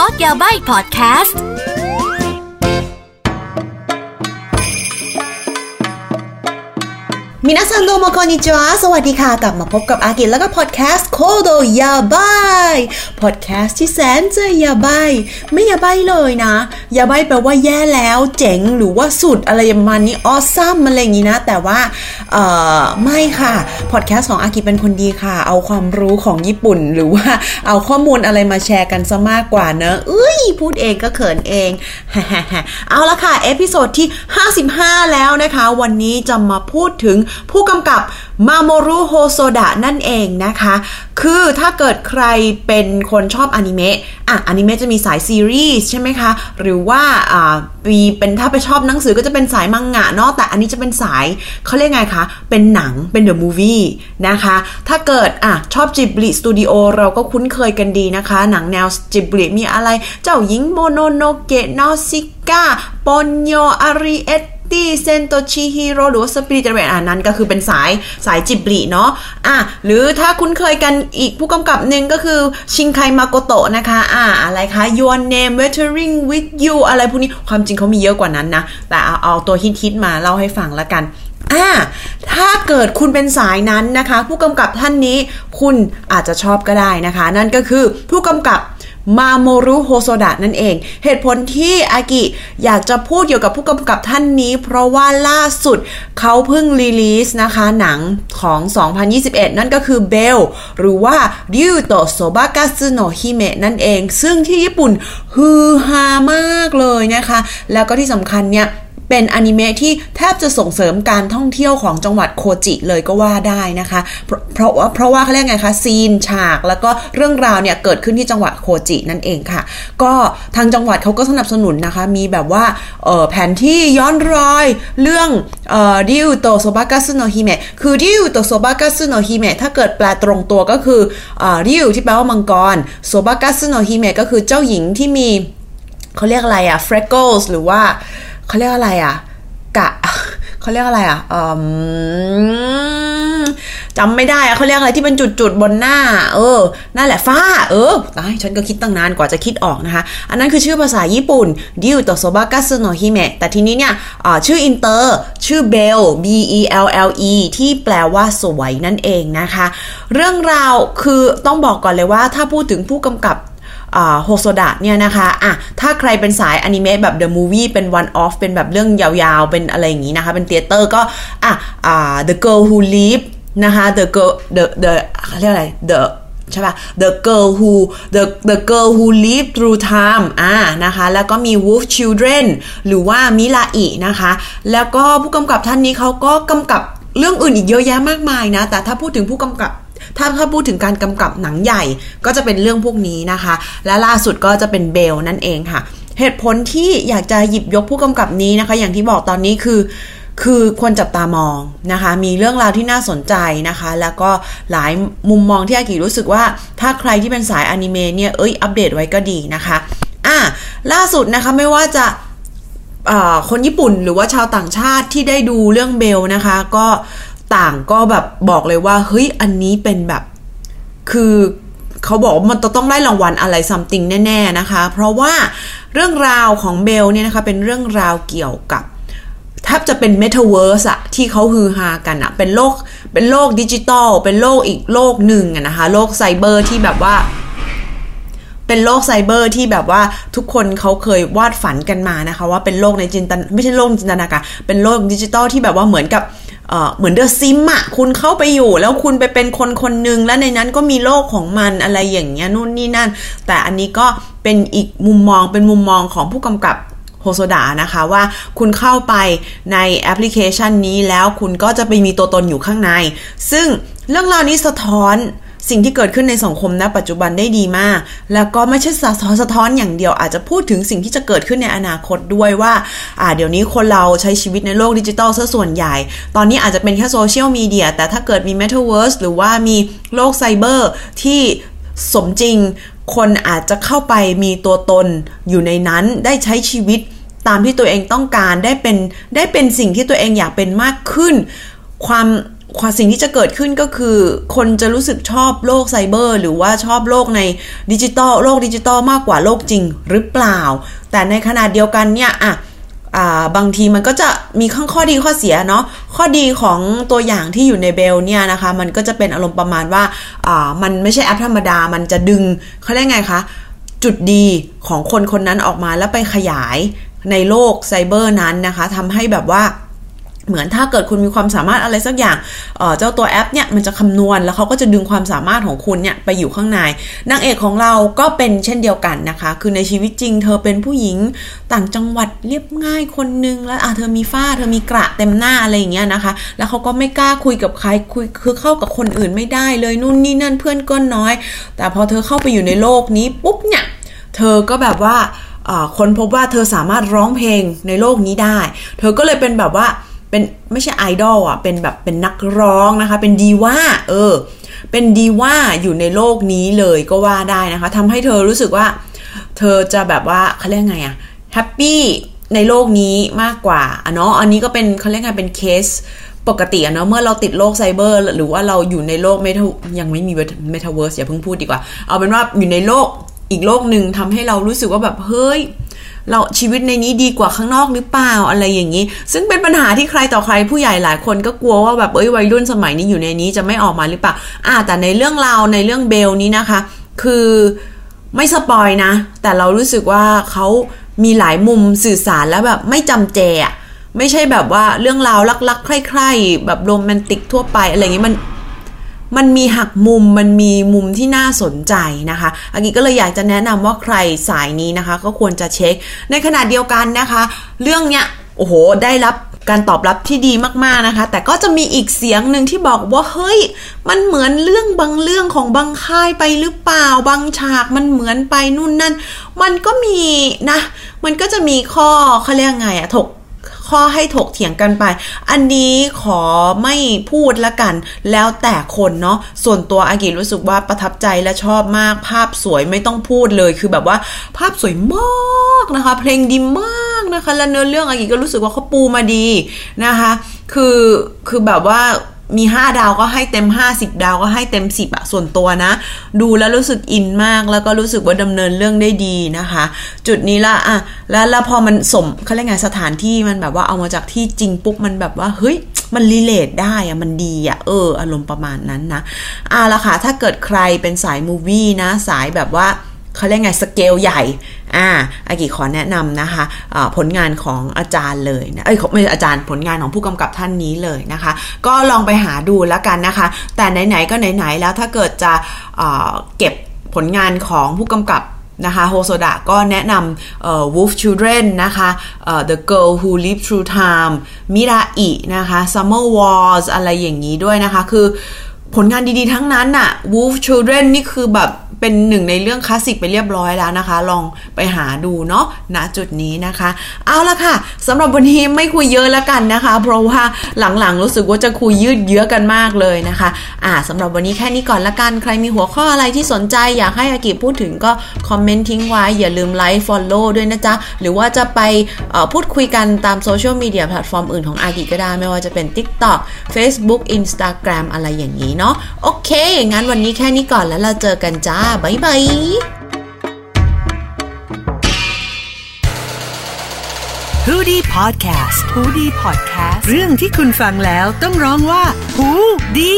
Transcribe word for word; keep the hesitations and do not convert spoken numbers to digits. ท็อกอย่าใบ้พอดแคสต์มินาซังโดโมโกนิจัวสวัสดีค่ะกลับมาพบกับอากิแล้วก็พอดแคสต์โคโดยาบายพอดแคสต์ที่แสนจะยาบายไม่ยาบายเลยนะยาบายแปลว่าแย่แล้วเจ๋งหรือว่าสุดอะไรประมาณนี้ออซัมอะไรอย่างนี้นะแต่ว่าเอ่อไม่ค่ะพอดแคสต์ของอากิเป็นคนดีค่ะเอาความรู้ของญี่ปุ่นหรือว่าเอาข้อมูลอะไรมาแชร์กันซะมากกว่าเนอะเอ้ยพูดเองก็เขินเองเอาละค่ะเอพิโซดที่ห้าสิบห้าแล้วนะคะวันนี้จะมาพูดถึงผู้กำกับมาโมรุโฮโซดะนั่นเองนะคะคือถ้าเกิดใครเป็นคนชอบอนิเมะอ่ะอนิเมะจะมีสายซีรีส์ใช่ไหมคะหรือว่าอ่ามีเป็นถ้าไปชอบหนังสือก็จะเป็นสายมังงะเนาะแต่อันนี้จะเป็นสายเขาเรียกไงคะเป็นหนังเป็นเดอะมูฟวี่นะคะถ้าเกิดอ่ะชอบจิบลิสตูดิโอเราก็คุ้นเคยกันดีนะคะหนังแนวจิบลิมีอะไรเจ้าหญิงโมโนโนเกะนอซิก้าปอนโยอาริเอตที่เซนโตชิฮิโร่หรือว่าสปิริตเรนอันนั้นก็คือเป็นสายสายจิบลิเนาะอ่ะหรือถ้าคุ้นเคยกันอีกผู้กำกับหนึ่งก็คือชินไคมาโกโตะนะคะอ่ะอะไรคะ Your Name Weathering With You อะไรพวกนี้ความจริงเขามีเยอะกว่านั้นนะแต่เอาเอาตัวฮิตๆมาเล่าให้ฟังละกันอ่าถ้าเกิดคุณเป็นสายนั้นนะคะผู้กำกับท่านนี้คุณอาจจะชอบก็ได้นะคะนั่นก็คือผู้กำกับมาโมรุโฮโซดะนั่นเองเหตุผลที่อากิอยากจะพูดเกี่ยวกับผู้กำกับท่านนี้เพราะว่าล่าสุดเขาเพิ่งรีลีสนะคะหนังของสองพันยี่สิบเอ็ดนั่นก็คือเบลหรือว่าริวโตะโซบะกาซึโนะฮิเมะนั่นเองซึ่งที่ญี่ปุ่นฮือฮามากเลยนะคะแล้วก็ที่สำคัญเนี่ยเป็นอนิเมะที่แทบจะส่งเสริมการท่องเที่ยวของจังหวัดโคจิเลยก็ว่าได้นะคะเพราะว่าเพราะว่าเขาเรียกไงคะซีนฉากแล้วก็เรื่องราวเนี่ยเกิดขึ้นที่จังหวัดโคจินั่นเองค่ะก็ทางจังหวัดเขาก็สนับสนุนนะคะมีแบบว่าเอ่อแผนที่ย้อนรอยเรื่องเอ่อริวโตะโซบะกาซึโนะฮิเมะคือริวโตะโซบะกาซึโนะฮิเมะถ้าเกิดแปลตรงตัวก็คือเอ่อริวที่แปลว่ามังกรโซบะกาซึโนะฮิเมะก็คือเจ้าหญิงที่มีเขาเรียกอะไรอะเฟรกเกิลส์หรือว่าเขาเรียกอะไรอ่ะกะเขาเรียกอะไรอ่ะอืมจำไม่ได้อ่ะเขาเรียกอะไรที่เป็นจุดๆบนหน้าเออนั่นแหละฟ้าเออตายฉันก็คิดตั้งนานกว่าจะคิดออกนะคะอันนั้นคือชื่อภาษาญี่ปุ่นริวโตะโซบะกาซึโนะฮิเมะแต่ทีนี้เนี่ยอ่าชื่ออินเตอร์ชื่อเบล B E L L E ที่แปลว่าสวยนั่นเองนะคะเรื่องราวคือต้องบอกก่อนเลยว่าถ้าพูดถึงผู้กำกับโฮโซดะเนี่ยนะคะอ่ะถ้าใครเป็นสายอนิเมะแบบ The Movie เป็น One Off เป็นแบบเรื่องยาวๆเป็นอะไรอย่างงี้นะคะเป็นเธียเตอร์ก็อ่ะอ่า The Girl Who Lived นะคะ The Girl The The เรียกอะไร The ใช่ป่ะ The Girl Who The The Girl Who Lived Through Time อ่านะคะแล้วก็มี Wolf Children หรือว่ามิราอินะคะแล้วก็ผู้กำกับท่านนี้เขาก็กำกับเรื่องอื่นอีกเยอะแยะมากมายนะแต่ถ้าพูดถึงผู้กำกับถ้าถ้าพูดถึงการกำกับหนังใหญ่ก็จะเป็นเรื่องพวกนี้นะคะและล่าสุดก็จะเป็นเบลนั่นเองค่ะเหตุผลที่อยากจะหยิบยกผู้กำกับนี้นะคะอย่างที่บอกตอนนี้คือคือควรจับตามองนะคะมีเรื่องราวที่น่าสนใจนะคะแล้วก็หลายมุมมองที่อากิรู้สึกว่าถ้าใครที่เป็นสายอนิเมะเนี่ยเอ้ยอัปเดตไว้ก็ดีนะคะอ่ะล่าสุดนะคะไม่ว่าจะอ่าคนญี่ปุ่นหรือว่าชาวต่างชาติที่ได้ดูเรื่องเบลนะคะก็ต่างก็แบบบอกเลยว่าเฮ้ยอันนี้เป็นแบบคือเขาบอกมันต้องได้รางวัลอะไรซัมติงแน่ๆนะคะเพราะว่าเรื่องราวของเบลเนี่ยนะคะเป็นเรื่องราวเกี่ยวกับแทบจะเป็นเมตาเวิร์สอะที่เขาฮือฮากันอะเป็นโลกเป็นโลกดิจิตอลเป็นโลกอีกโลกหนึ่งอะนะคะโลกไซเบอร์ที่แบบว่าเป็นโลกไซเบอร์ที่แบบว่าทุกคนเขาเคยวาดฝันกันมานะคะว่าเป็นโลกในจินตนาไม่ใช่โลกจินตนาการเป็นโลกดิจิตอลที่แบบว่าเหมือนกับเอ่อเหมือนเดอะซิมอ่ะคุณเข้าไปอยู่แล้วคุณไปเป็นคนคนนึงแล้วในนั้นก็มีโลกของมันอะไรอย่างเงี้ยนู่นนี่นั่นแต่อันนี้ก็เป็นอีกมุมมองเป็นมุมมองของผู้กำกับโฮโซดะนะคะว่าคุณเข้าไปในแอปพลิเคชันนี้แล้วคุณก็จะไปมีตัวตนอยู่ข้างในซึ่งเรื่องราวนี้สะท้อนสิ่งที่เกิดขึ้นในสังคมณปัจจุบันได้ดีมากแล้วก็ไม่ใช่สะท้อนสะท้อนอย่างเดียวอาจจะพูดถึงสิ่งที่จะเกิดขึ้นในอนาคตด้วยว่าอ่าเดี๋ยวนี้คนเราใช้ชีวิตในโลกดิจิทัลซะส่วนใหญ่ตอนนี้อาจจะเป็นแค่โซเชียลมีเดียแต่ถ้าเกิดมีเมตาเวิร์สหรือว่ามีโลกไซเบอร์ที่สมจริงคนอาจจะเข้าไปมีตัวตนอยู่ในนั้นได้ใช้ชีวิตตามที่ตัวเองต้องการได้เป็นได้เป็นสิ่งที่ตัวเองอยากเป็นมากขึ้นความ ความสิ่งที่จะเกิดขึ้นก็คือคนจะรู้สึกชอบโลกไซเบอร์หรือว่าชอบโลกในดิจิตอลโลกดิจิตอลมากกว่าโลกจริงหรือเปล่าแต่ในขณะเดียวกันเนี่ยอ่ะบางทีมันก็จะมีข้อข้อดีข้อเสียเนาะข้อดีของตัวอย่างที่อยู่ในเบลเนี่ยนะคะมันก็จะเป็นอารมณ์ประมาณว่ามันไม่ใช่แอปธรรมดามันจะดึงเขาเรียกไงคะจุดดีของคนคนนั้นออกมาแล้วไปขยายในโลกไซเบอร์นั้นนะคะทำให้แบบว่าเหมือนถ้าเกิดคุณมีความสามารถอะไรสักอย่างเอ่อเจ้าตัวแอปเนี่ยมันจะคำนวณแล้วเขาก็จะดึงความสามารถของคุณเนี่ยไปอยู่ข้างในนางเอกของเราก็เป็นเช่นเดียวกันนะคะคือในชีวิตจริงเธอเป็นผู้หญิงต่างจังหวัดเรียบง่ายคนนึงแล้วอ่ะเธอมีฝ้าเธอมีกระเต็มหน้าอะไรอย่างเงี้ยนะคะแล้วเขาก็ไม่กล้าคุยกับใครคุยคือเข้ากับคนอื่นไม่ได้เลยนู่นนี่นั่นเพื่อนก็น้อยแต่พอเธอเข้าไปอยู่ในโลกนี้ปุ๊บเนี่ยเธอก็แบบว่าเอ่อค้นพบว่าเธอสามารถร้องเพลงในโลกนี้ได้เธอก็เลยเป็นแบบว่าเป็นไม่ใช่ไอดอลอ่ะเป็นแบบเป็นนักร้องนะคะเป็นดีว่าเออเป็นดีว่าอยู่ในโลกนี้เลยก็ว่าได้นะคะทำให้เธอรู้สึกว่าเธอจะแบบว่าเขาเรียกไงอ่ะแฮปปี้ในโลกนี้มากกว่าอ่ะเนาะอันนี้ก็เป็นเขาเรียกไงเป็นเคสปกติอ่ะเนาะเมื่อเราติดโลกไซเบอร์หรือว่าเราอยู่ในโลกเมตายังไม่มีเมตาเวิร์สอย่าเพิ่งพูดดีกว่าเอาเป็นว่าอยู่ในโลกอีกโลกนึงทำให้เรารู้สึกว่าแบบเฮ้ยเราชีวิตในนี้ดีกว่าข้างนอกหรือเปล่าอะไรอย่างนี้ซึ่งเป็นปัญหาที่ใครต่อใครผู้ใหญ่หลายคนก็กลัวว่าแบบเอ้ยวัยรุ่นสมัยนี้อยู่ในนี้จะไม่ออกมาหรือเปล่าอ่าแต่ในเรื่องราวในเรื่องเบลนี้นะคะคือไม่สปอยนะแต่เรารู้สึกว่าเขามีหลายมุมสื่อสารแล้วแบบไม่จำเจอ่ะไม่ใช่แบบว่าเรื่องราวลักๆใคร่ๆแบบโรแมนติกทั่วไปอะไรอย่างนี้มันมันมีหักมุมมันมีมุมที่น่าสนใจนะคะอากิก็เลยอยากจะแนะนำว่าใครสายนี้นะคะก็ควรจะเช็คในขณะเดียวกันนะคะเรื่องเนี้ยโอ้โหได้รับการตอบรับที่ดีมากๆนะคะแต่ก็จะมีอีกเสียงหนึ่งที่บอกว่าเฮ้ยมันเหมือนเรื่องบางเรื่องของบางค่ายไปหรือเปล่าบางฉากมันเหมือนไปนู่นนั่นมันก็มีนะมันก็จะมีข้อเขาเรียกไงอะถกข้อให้ถกเถียงกันไปอันนี้ขอไม่พูดละกันแล้วแต่คนเนาะส่วนตัวอากิรู้สึกว่าประทับใจและชอบมากภาพสวยไม่ต้องพูดเลยคือแบบว่าภาพสวยมากนะคะเพลงดีมากนะคะและเนื้อเรื่องอากิก็รู้สึกว่าเขาปูมาดีนะคะคือคือแบบว่ามีห้าดาวก็ให้เต็มห้าสิบดาวก็ให้เต็มสิบอะส่วนตัวนะดูแล้วรู้สึกอินมากแล้วก็รู้สึกว่าดำเนินเรื่องได้ดีนะคะจุดนี้ละอะแล้วแล้วพอมันสมเขาเรียกไงสถานที่มันแบบว่าเอามาจากที่จริงปุ๊บมันแบบว่าเฮ้ยมันรีเลทได้อะมันดีอะเอออารมณ์ประมาณนั้นนะอ่ะละค่ะถ้าเกิดใครเป็นสายมูวี่นะสายแบบว่าเขาเรียกไงสเกลใหญ่อ่าอากิขอแนะนำนะคะะผลงานของอาจารย์เลยนะเอ้ยไม่อาจารย์ผลงานของผู้กำกับท่านนี้เลยนะคะก็ลองไปหาดูแล้วกันนะคะแต่ไหนๆก็ไหนๆแล้วถ้าเกิดจะะเก็บผลงานของผู้กำกับนะคะโฮโซดะก็แนะนำเอ่อ Wolf Children นะคะเอ่อ The Girl Who Lived Through Time มิราอินะคะ Summer Wars อะไรอย่างนี้ด้วยนะคะคือผลงานดีๆทั้งนั้นน่ะ Wolf Children นี่คือแบบเป็นหนึ่งในเรื่องคลาสสิกไปเรียบร้อยแล้วนะคะลองไปหาดูเนาะณจุดนี้นะคะเอาละค่ะสำหรับวันนี้ไม่คุยเยอะแล้วกันนะคะเพราะว่าหลังๆรู้สึกว่าจะคุยยืดเยื้อกันมากเลยนะคะอ่าสำหรับวันนี้แค่นี้ก่อนละกันใครมีหัวข้ออะไรที่สนใจอยากให้อากิพูดถึงก็คอมเมนต์ทิ้งไว้อย่าลืมไลค์ follow ด้วยนะจ๊ะหรือว่าจะไปพูดคุยกันตามโซเชียลมีเดียแพลตฟอร์มอื่นของอากิก็ได้ไม่ว่าจะเป็น TikTok Facebook Instagram อะไรอย่างนี้เนาะโอเคงั้นวันนี้แค่นี้ก่อนแล้วเราเจอกันจ้าบ๊ายบายHoodie Podcast Hoodie Podcast เรื่องที่คุณฟังแล้วต้องร้องว่าฮูดี